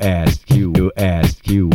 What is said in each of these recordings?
ask you. You ask you.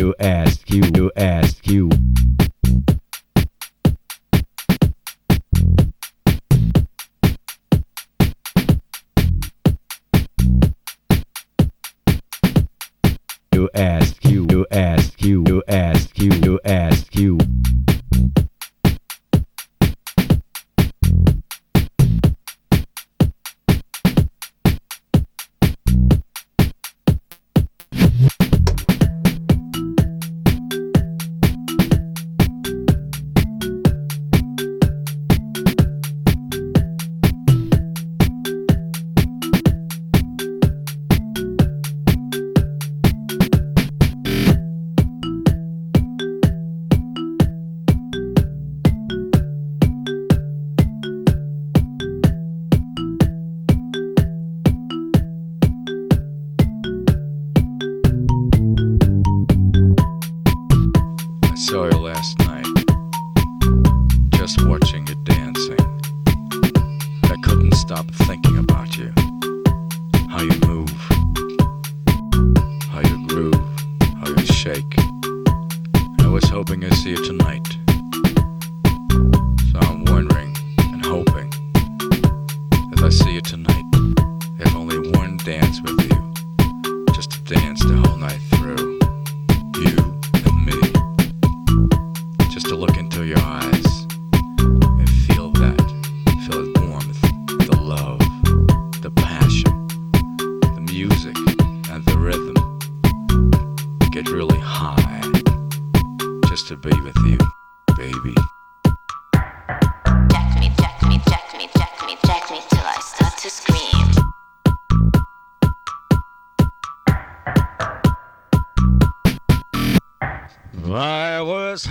I was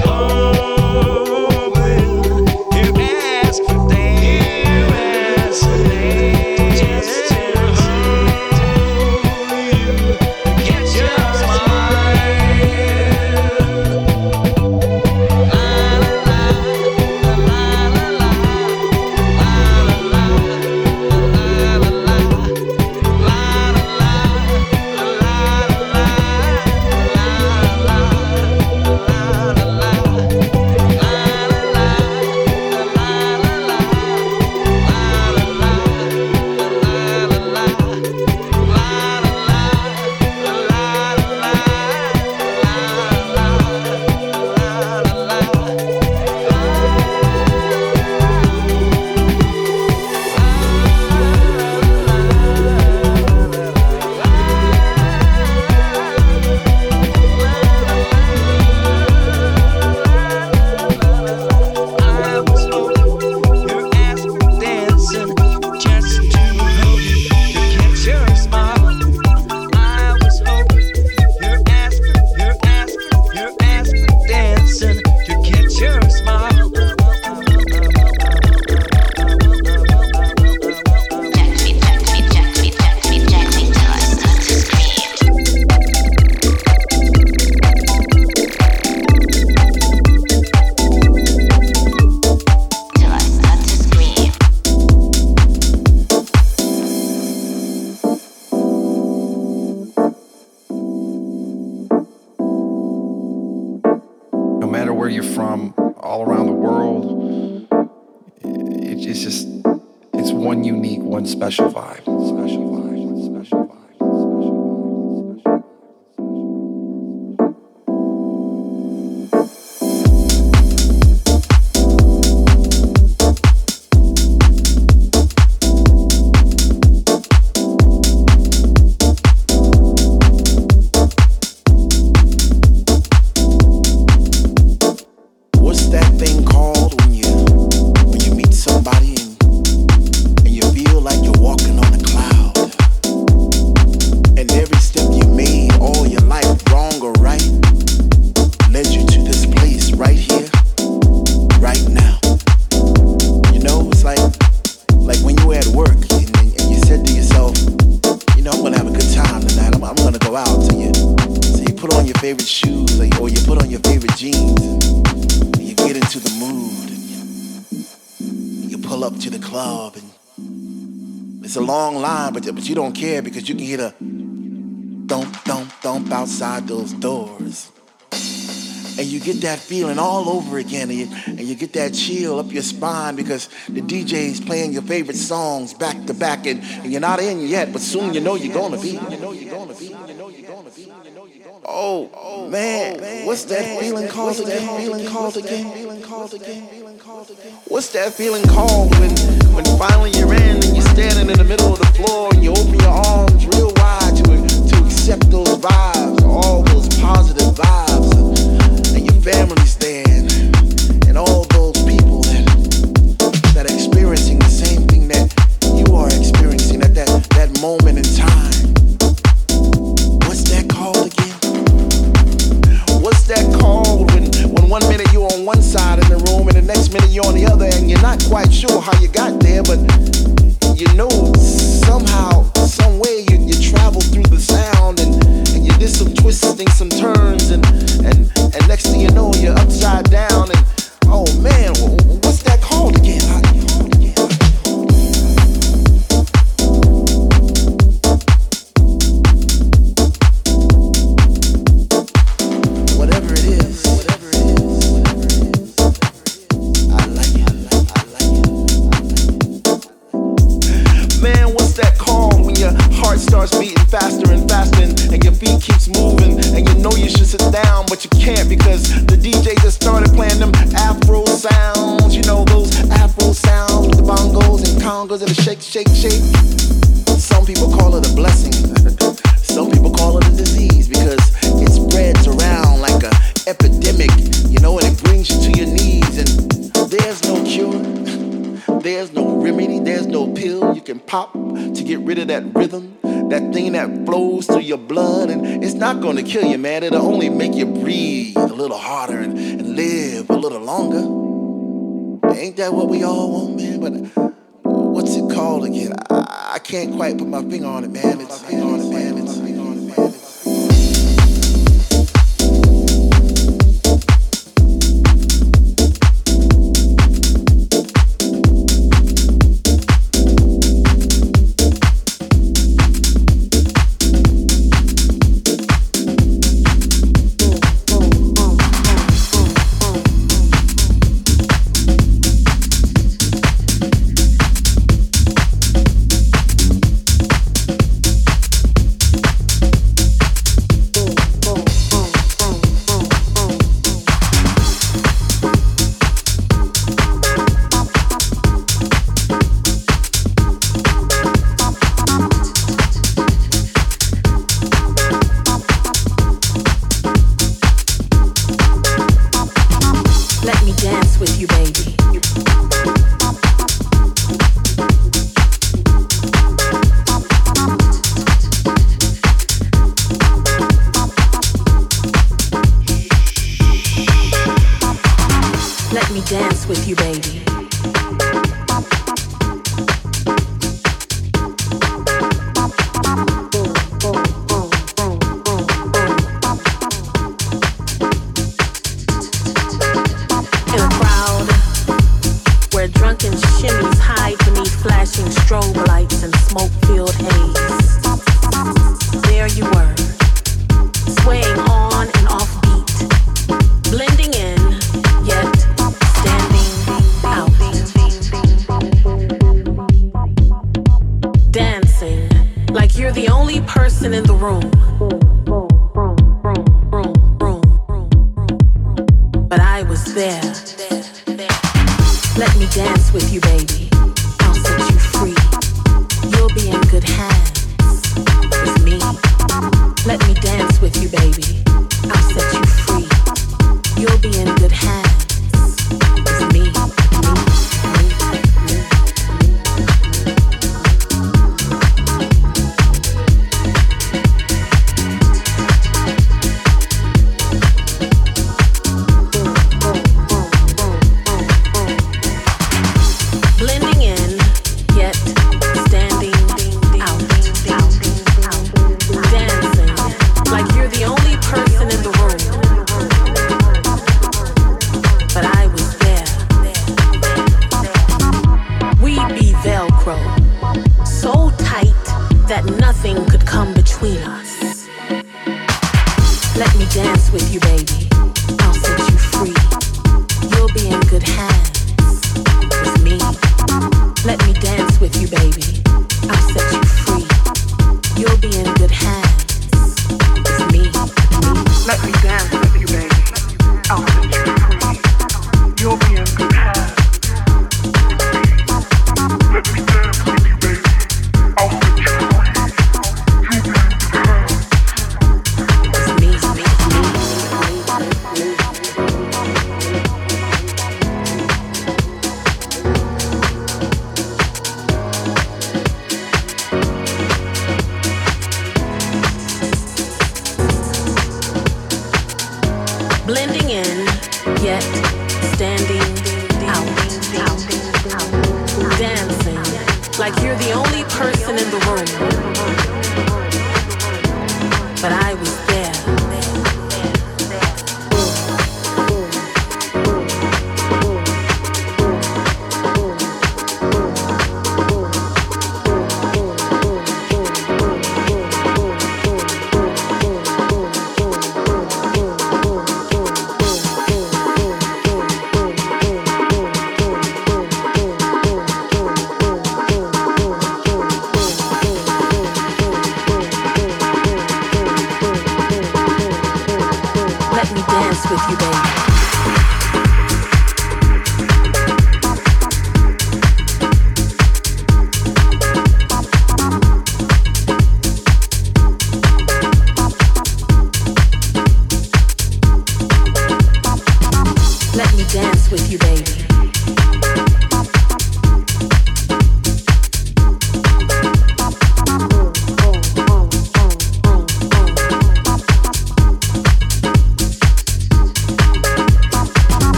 hoping know, it's just, it's one unique, one special vibe, special vibe, special vibe. But you don't care because you can hear the thump outside those doors. And you get that feeling all over again, and you get that chill up your spine because the DJ's playing your favorite songs back to back, and you're not in yet, but soon you know you're gonna be. Oh man, what's that feeling called again? What's that feeling called when finally you're in and you're standing in the middle of the floor and you open your arms real wide to accept those vibes, all those positive vibes, and your family's there and all those people that are experiencing the same thing that you are experiencing at that moment in time. What's that called again? What's that called when one minute you're on one side in the room and the next minute you're on the other and you're not quite sure how you got there, but you know somehow, some way you travel through the sound and you did some twisting, some turns, and next thing you know you're upside down and oh man, what's that called again? Starts beating faster and faster and your feet keeps moving and you know you should sit down but you can't because the DJ just started playing them Afro sounds, you know, those Afro sounds with the bongos and congos and the shake, shake, shake. Some people call it a blessing, some people call it a disease because it spreads around like an epidemic, you know, and it brings you to your knees and there's no cure. There's no remedy, there's no pill you can pop to get rid of that rhythm, that thing that flows through your blood, and it's not gonna kill you, man. It'll only make you breathe a little harder and live a little longer. Ain't that what we all want, man? But what's it called again? I can't quite put my finger on it, man. Blending in, yet standing room, but I was there. Let me dance with you, baby. I'll set you free. You'll be in good hands with me. Let me dance with you, baby. I'll set you free. You'll be in good hands with me.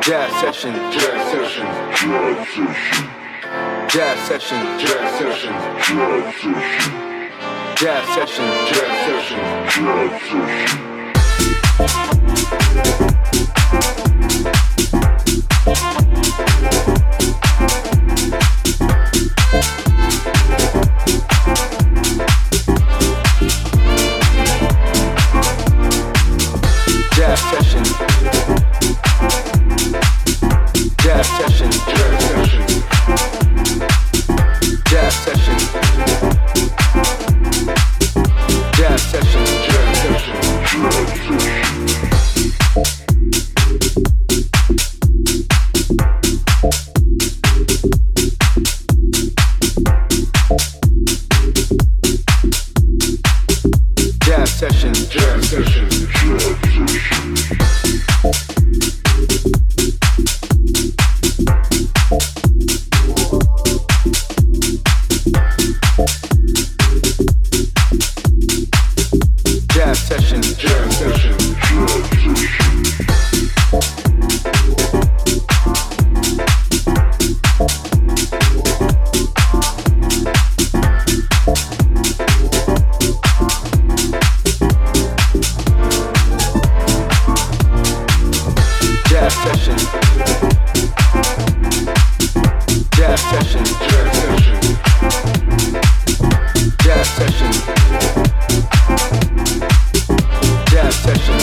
Jazz session. Jazz session, jazz session, jazz session, jazz session, jazz session, jazz session, jazz session, jazz session, jazz session, jazz session, jazz session, jazz session, jazz session, jazz session, jazz session. Session, jazz session, jazz session. Jazz session.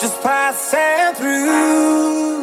just passing through.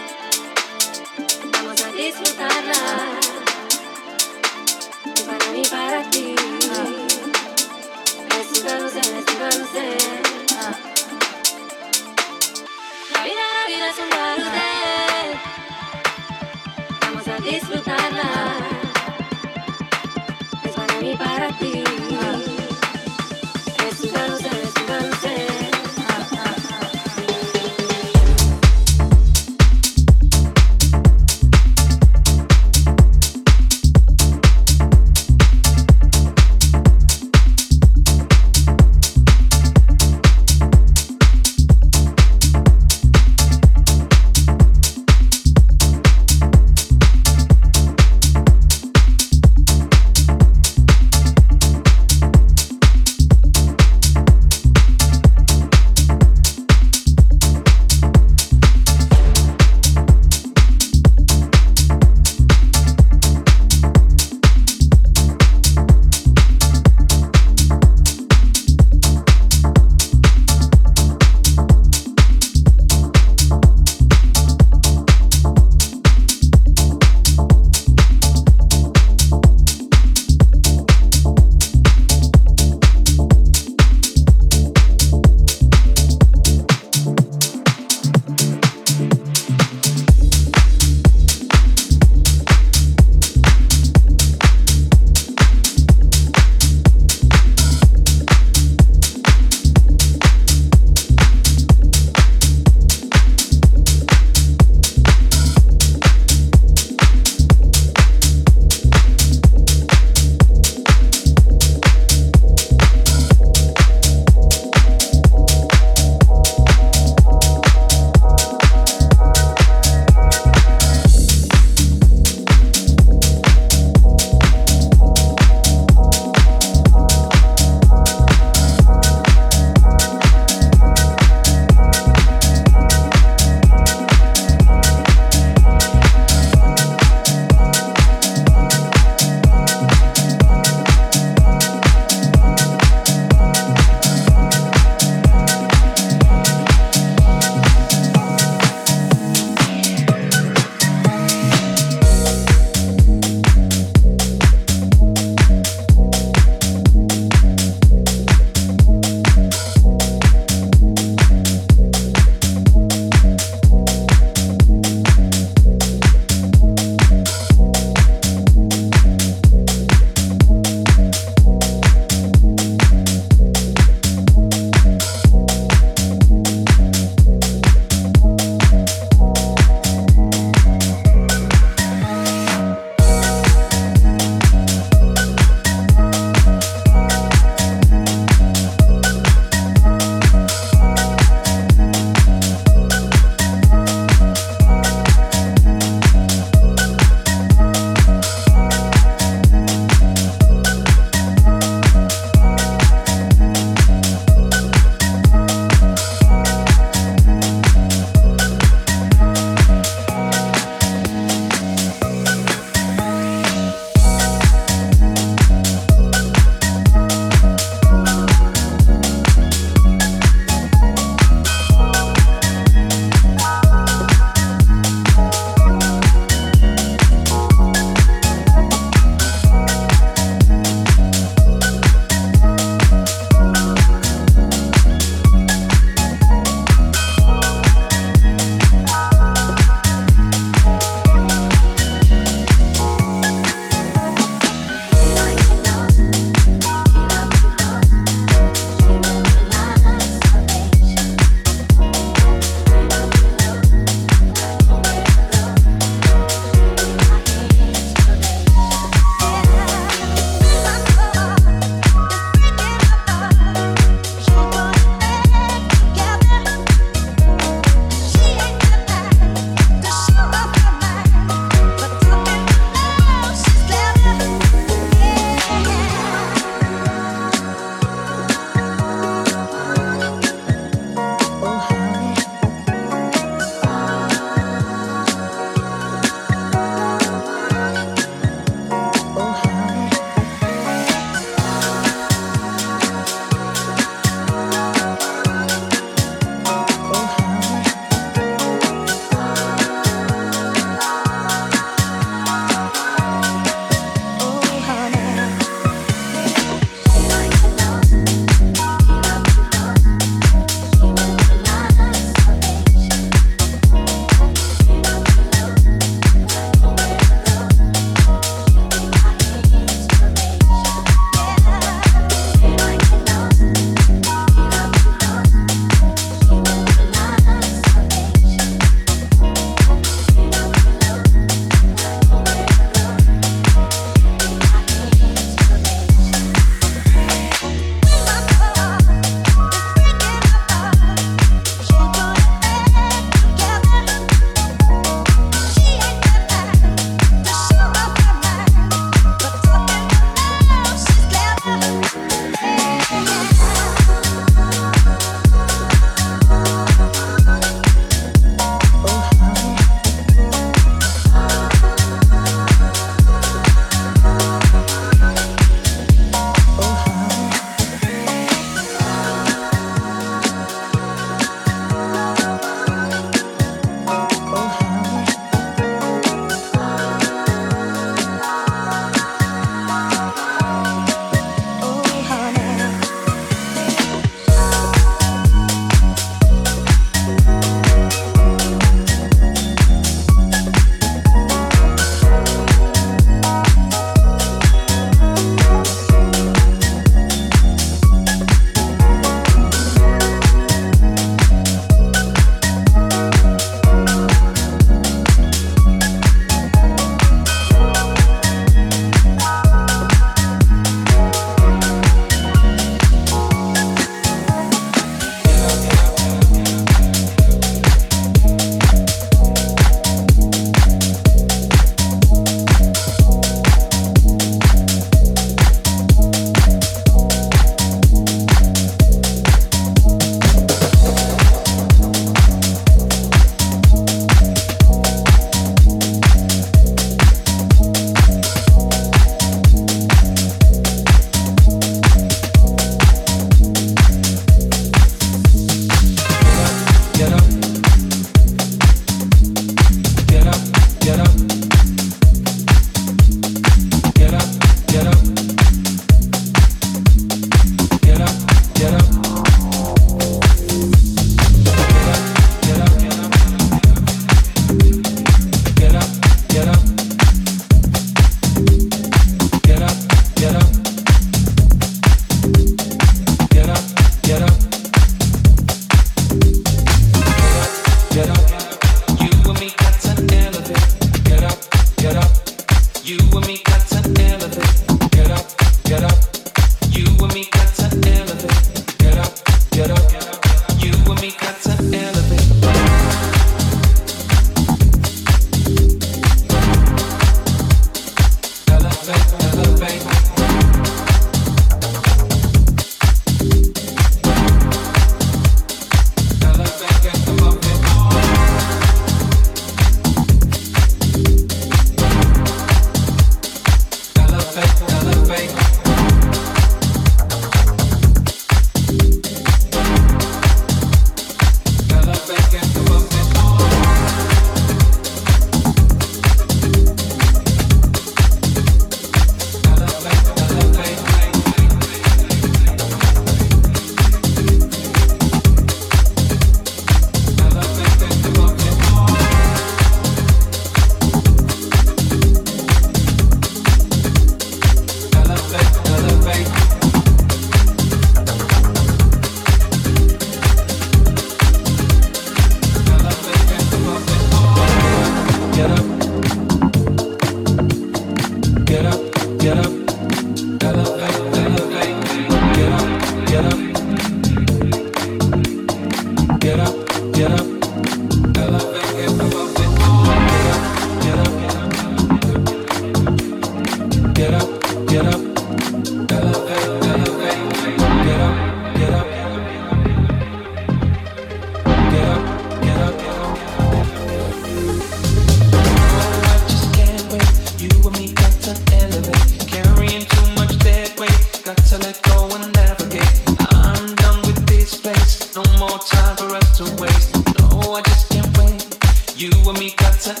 Get up.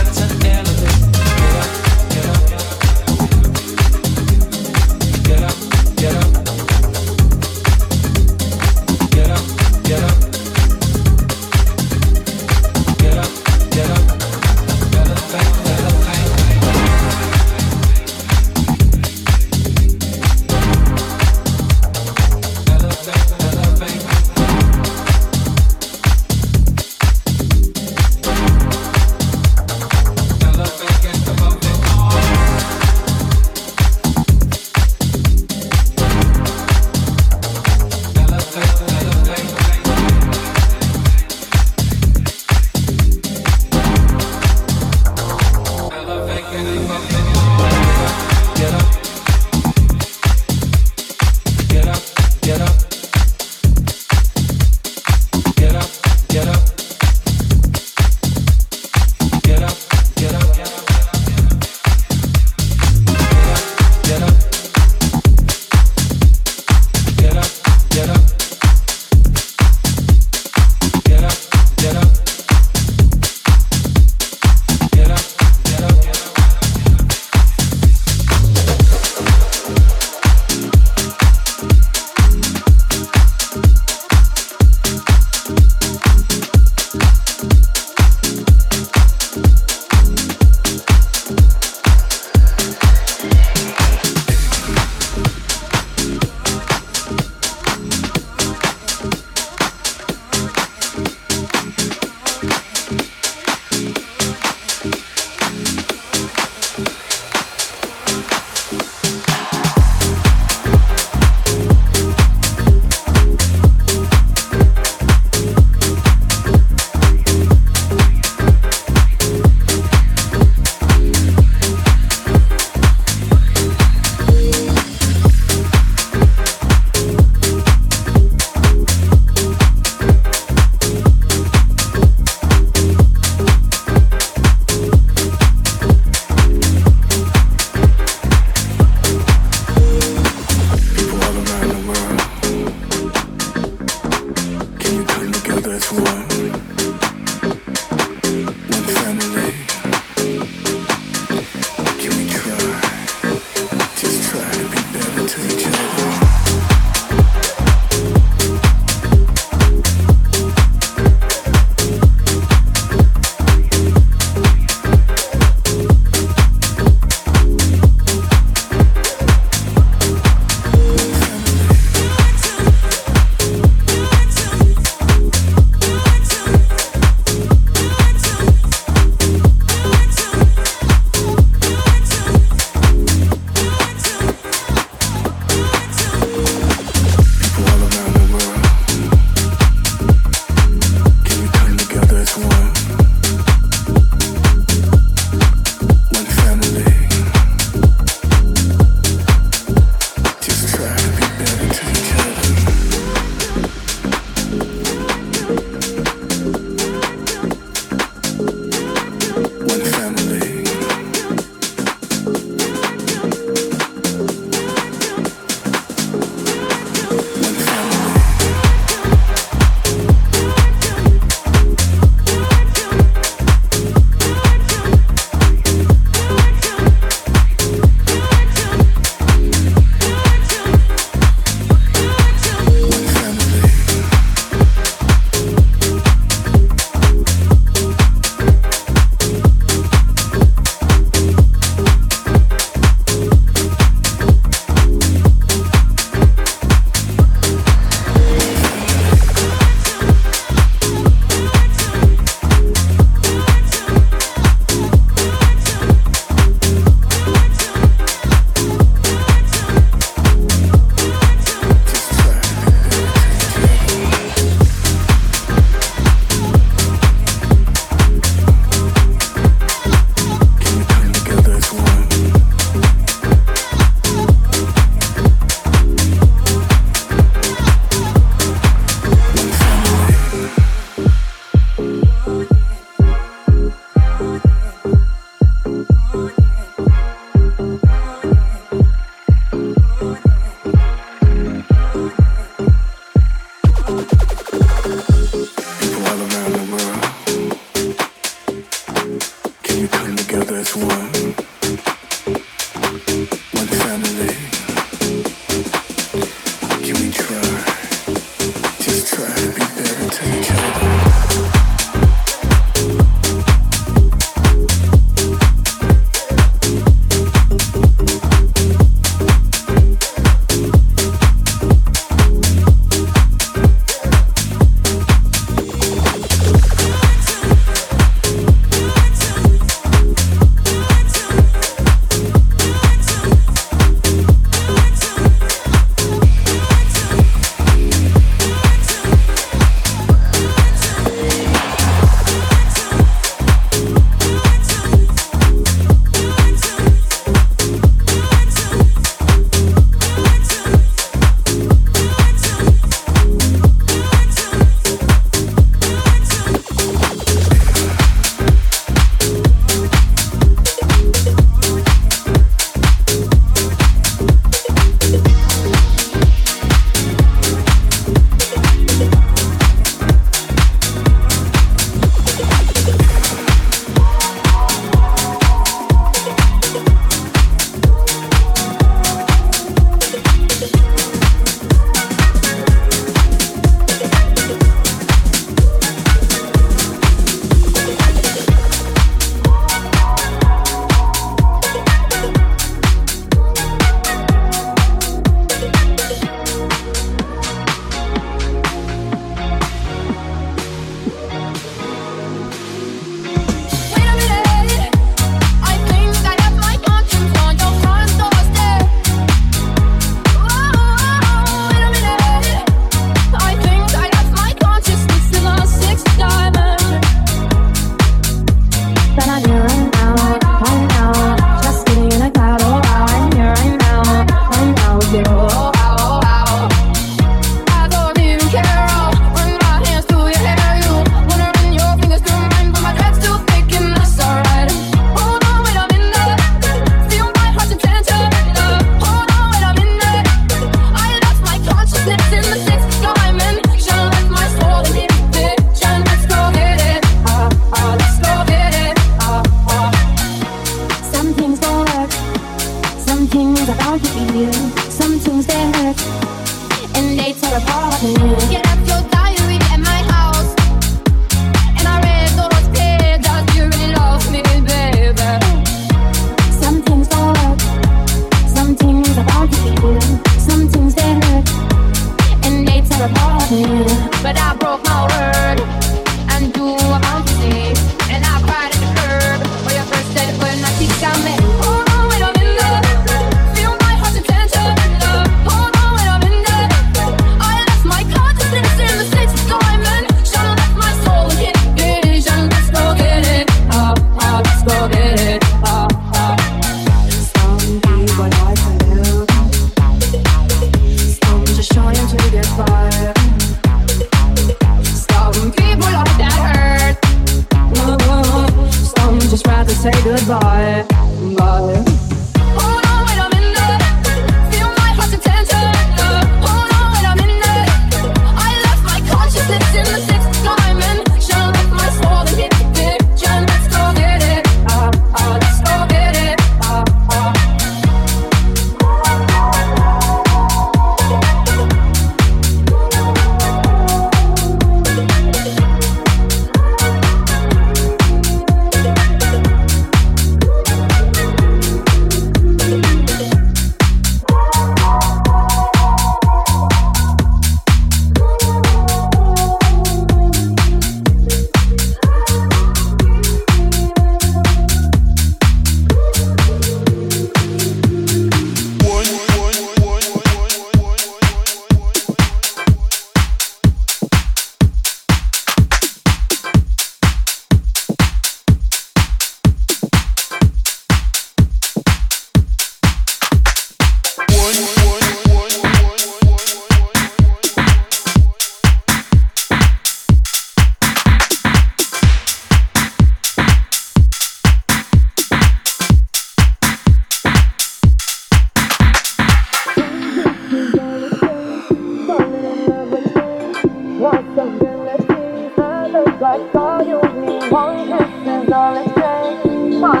Like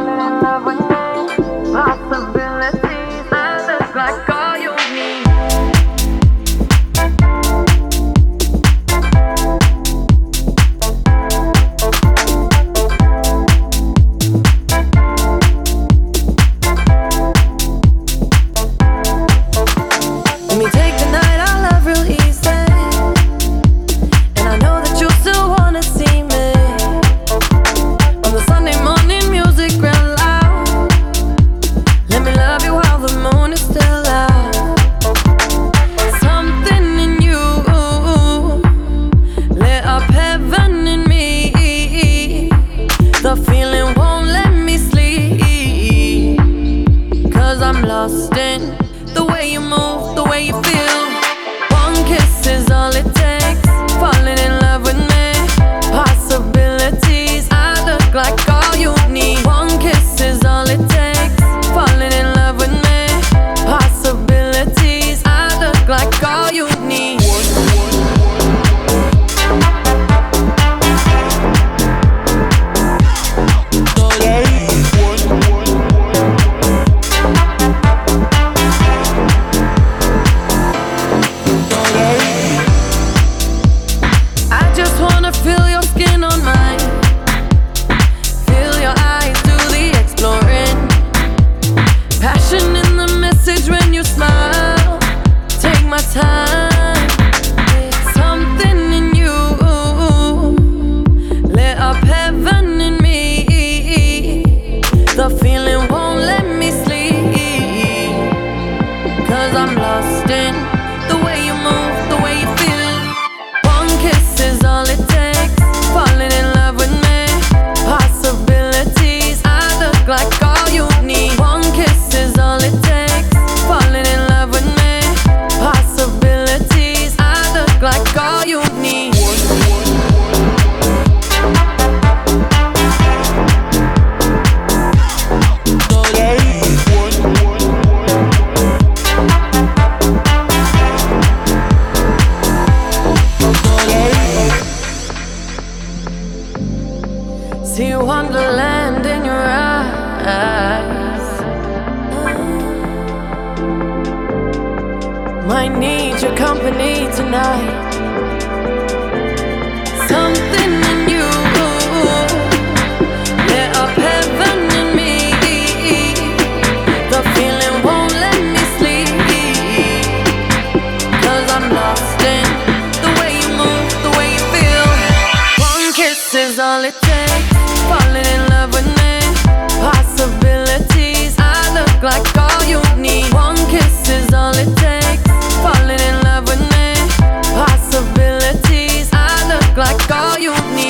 all you need.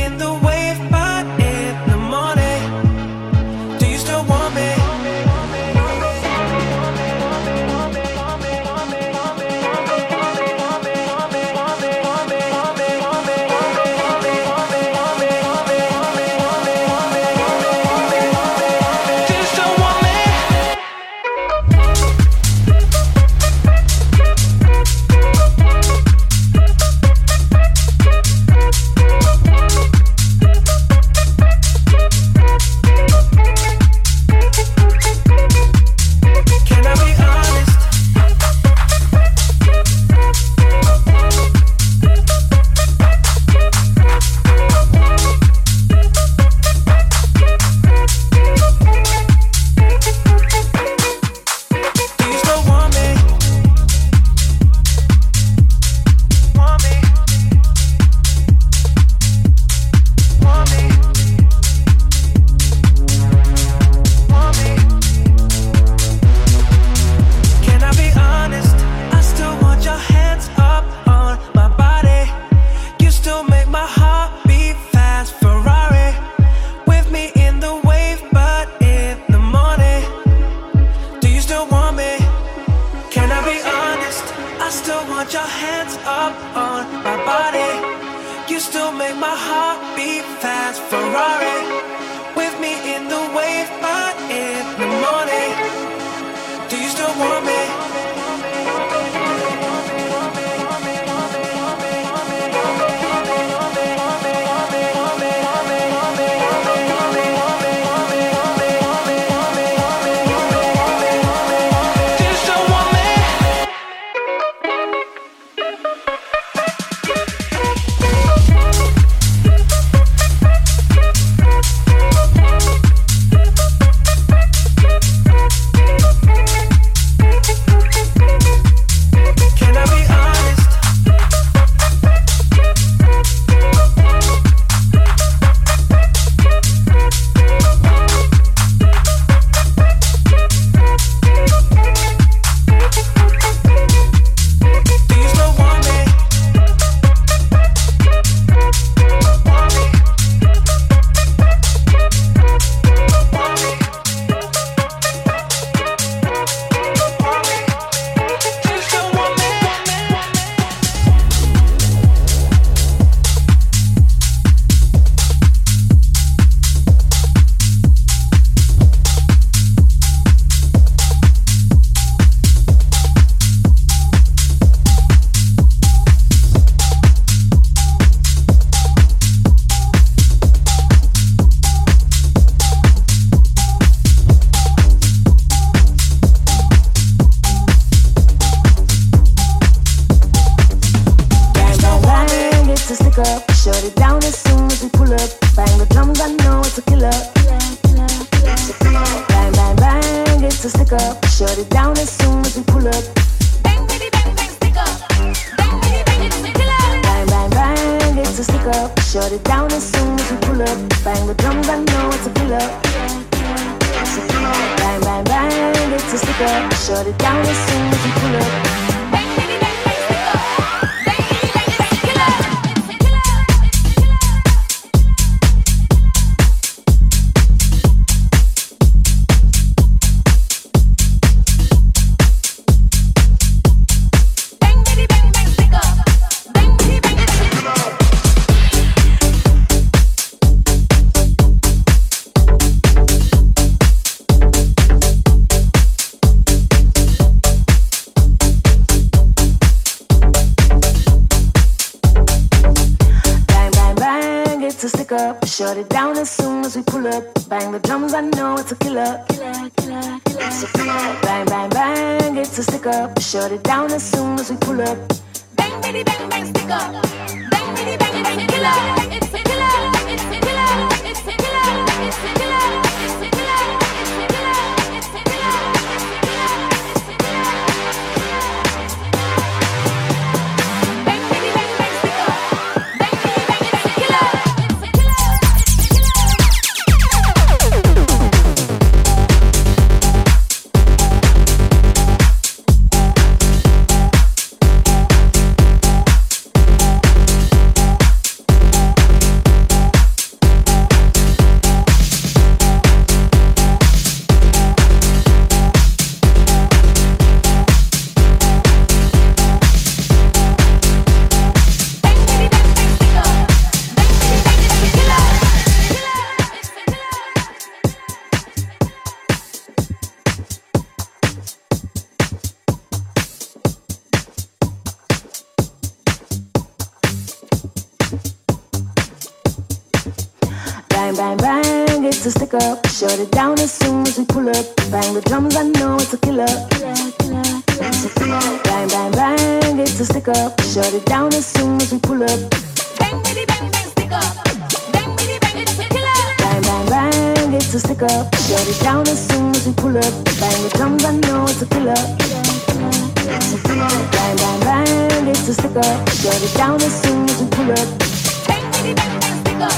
heartbeat fast Ferrari, with me in the wave, but in the morning, do you still want me? Shut it down as soon as we pull up. Bang the drums, I know it's a killer. Killer, killer, killer. It's a killer. Bang, bang, bang, it's a stick up. Shut it down as soon as we pull up. Bang, bitty, bang, bang, stick up. Bang, bitty, bang, bang, killer. It's a killer. It's a killer. It's a killer. It's a killer. It's a killer. Bang, bang, bang, it's a stick up. Shut it down as soon as we pull up. Bang the drums, I know it's a killer. Killer, killer, killer. It's a killer. Bang, bang, bang, it's a stick up. Shut it down as soon as we pull up. Bang, bitty, bang, bang, stick up. Bang, bitty, bang, it's a killer. Bang, bang, bang, it's a stick up. Shut it down as soon as we pull up. Bang the drums, I know it's a killer. Killer, killer, killer. It's a killer. Bang, bang, bang, it's a stick up. Shut it down as soon as we pull up. Bang, bitty, bang, bang, stick up.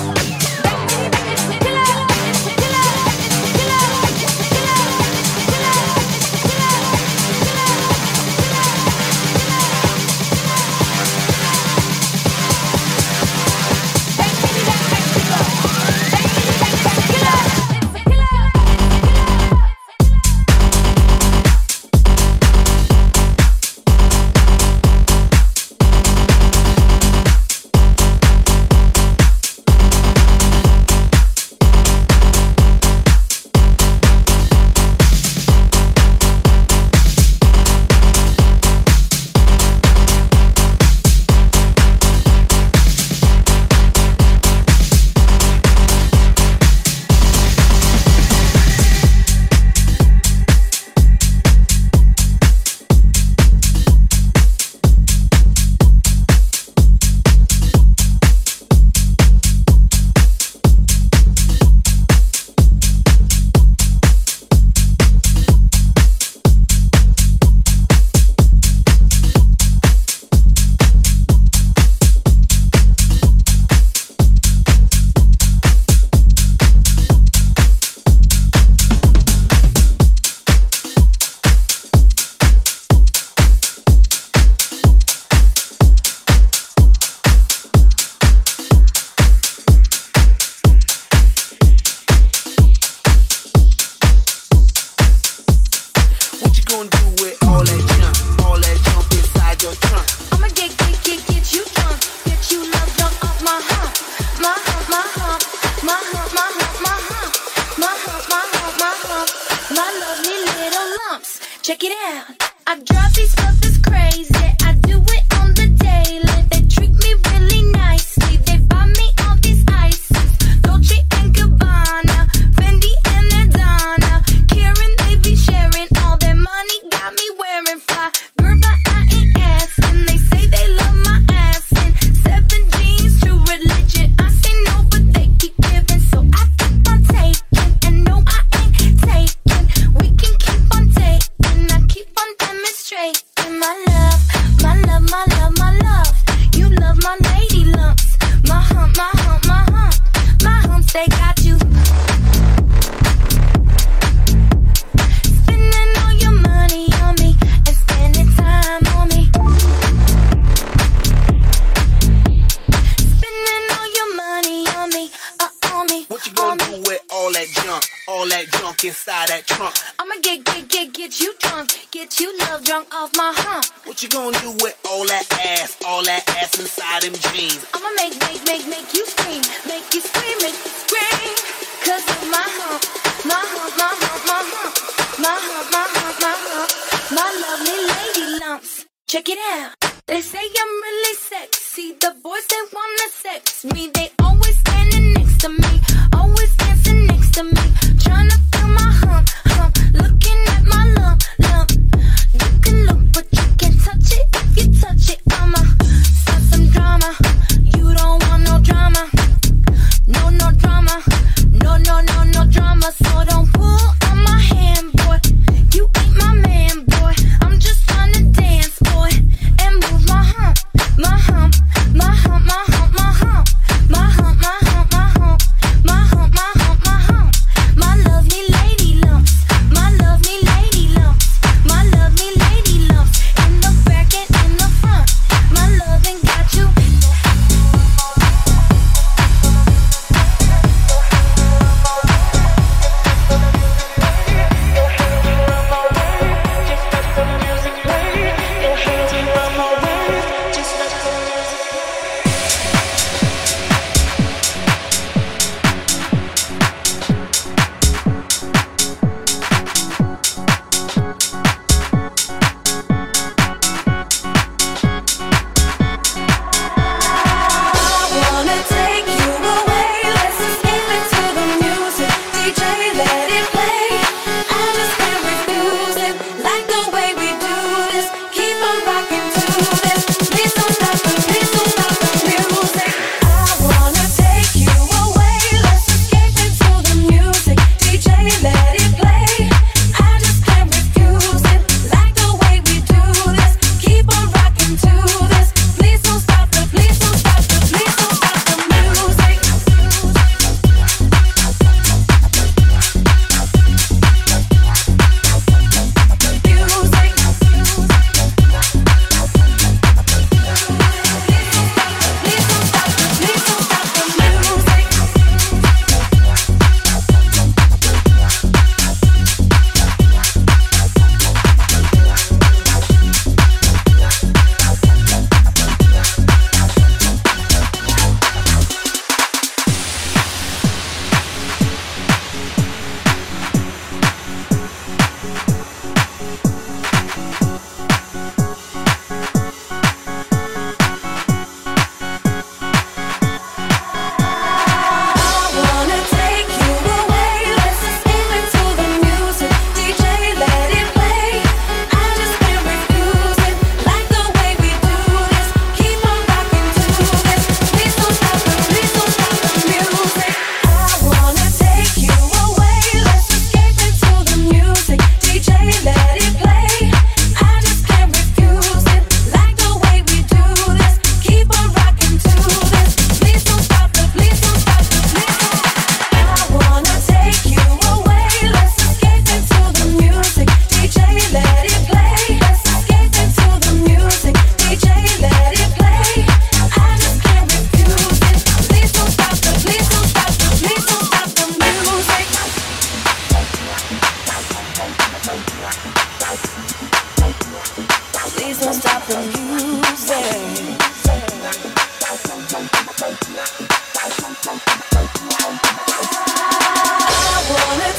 Check it out. I drive these fuckers crazy. I do it on the daily. They treat me really nicely. They buy me all these ices. Dolce and Gabbana, Fendi and Adana. Karen, they be sharing all their money. Got me wearing fly. Girl, but I ain't asking. They say they love my ass. And 7 jeans, true religion. I say no, but they keep giving. So I keep on taking. And no, I ain't taking. We can keep on taking. Keep on demonstrating my love, my love, my love, my love. You love my lady lumps, my hump, my hump, my hump. My humps, they got you. Spending all your money on me and spending time on me. Spending all your money on me, on me. What you gonna do with all that junk? All that junk inside that trunk. I'ma get you drunk. Get you love drunk off my hump. What you gonna do with all that ass? All that ass inside them jeans. I'ma make you scream. Make you scream, make you scream. Cause of my hump. My hump, my hump, my hump. My hump, my hump, my hump. My lovely lady lumps. Check it out. They say I'm really sexy. The boys, they wanna sex me. They always standing next to me. Always dancing next to me. Tryna feel my hump, hump. Looking at my lump, lump. You can look, but you can't touch it. If you touch it, I'ma start some drama. You don't want no drama. No, no drama. No, no, no, no drama. So don't pull on my hand, boy. You ain't my man, boy. I'm just tryna dance, boy. And move my hump, my hump. My hump, my hump, my hump. My hump, my hump, my hump. My hump, my hump, my hump. My lovely lady lumps, my lovely lady lumps, my lovely lady lumps. In the back and in the front, my loving got you. I wanna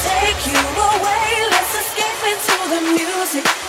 take you away, let's escape into the music.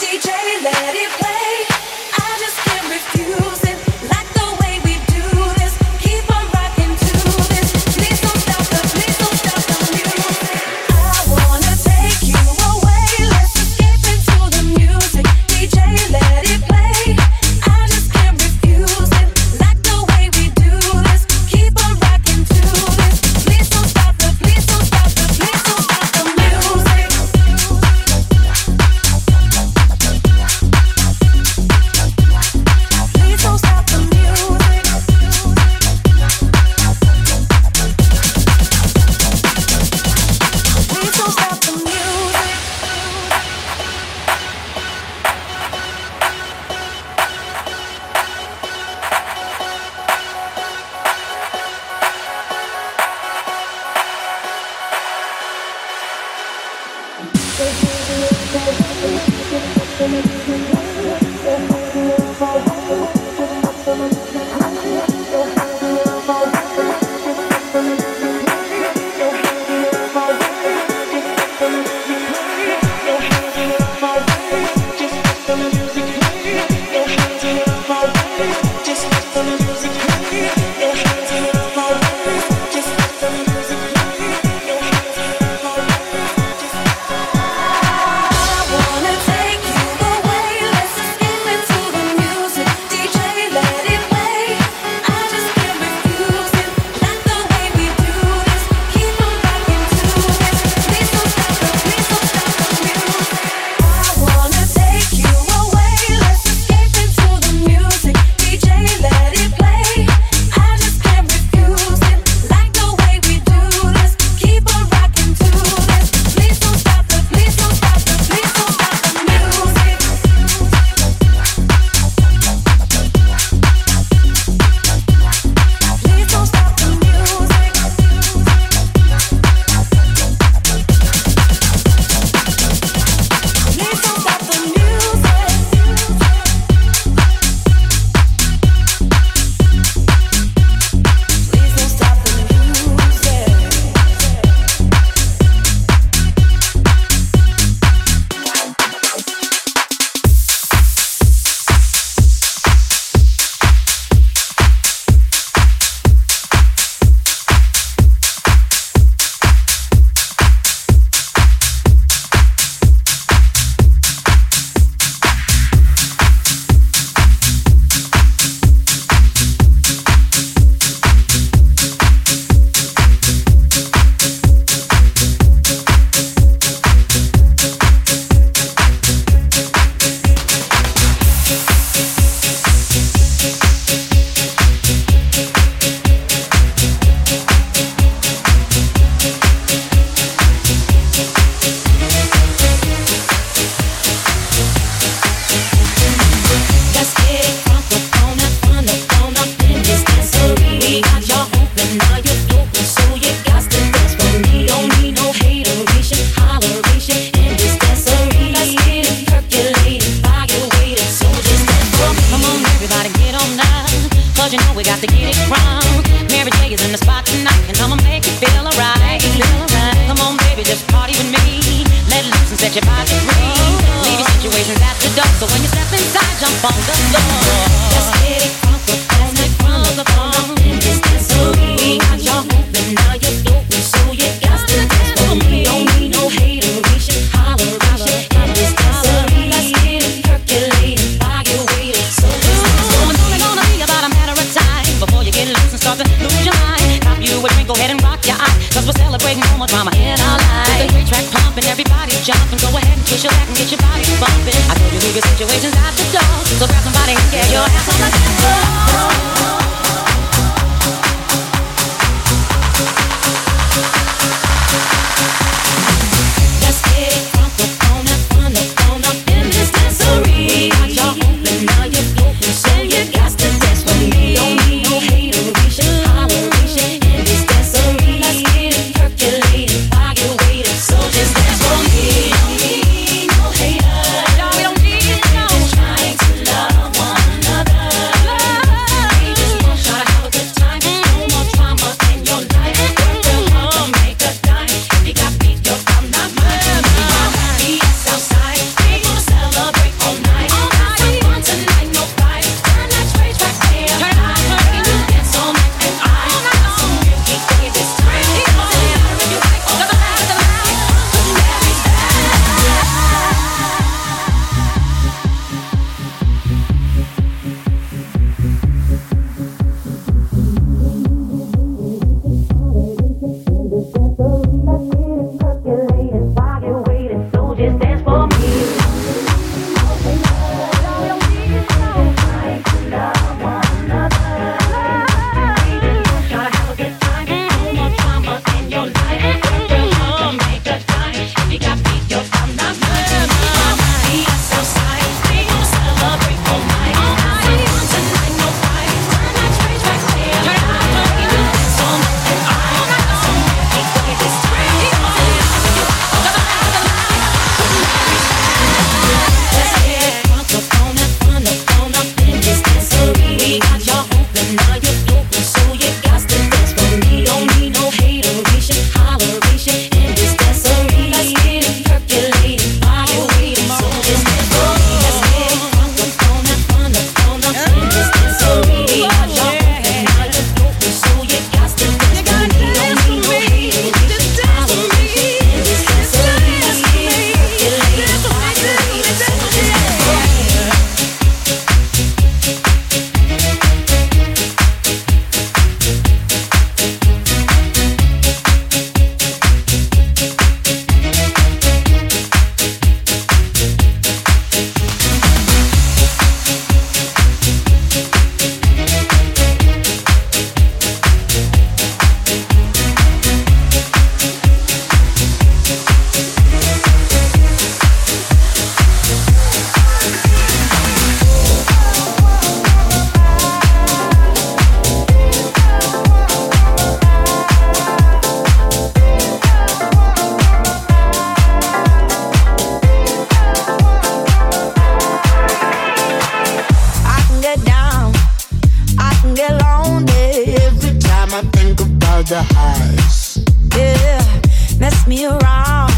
yeah, mess me around.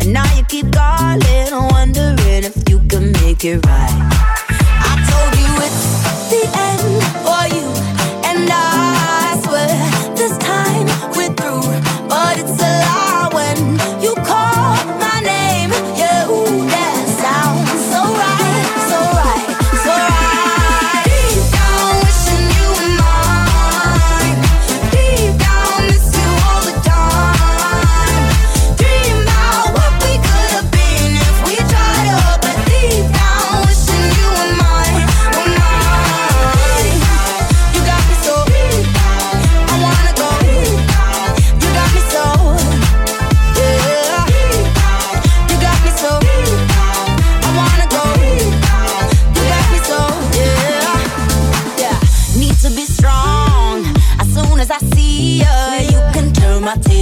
And now you keep calling, wondering if you can make it right. I told you it's the end for you and I swear this time we're through, but it's a lie when you call my name. Yeah, ooh, that sounds so right, so right, so right. Deep down wishing you were mine. Deep down miss you all the time. Dream about what we could have been if we tried hard, but deep down wishing you were mine, were mine. You got me so deep, I wanna go deep. You got me so, yeah. You got me so deep, I wanna go deep. You got me so, yeah, yeah. Need to be strong. As soon as I see ya, you can turn my.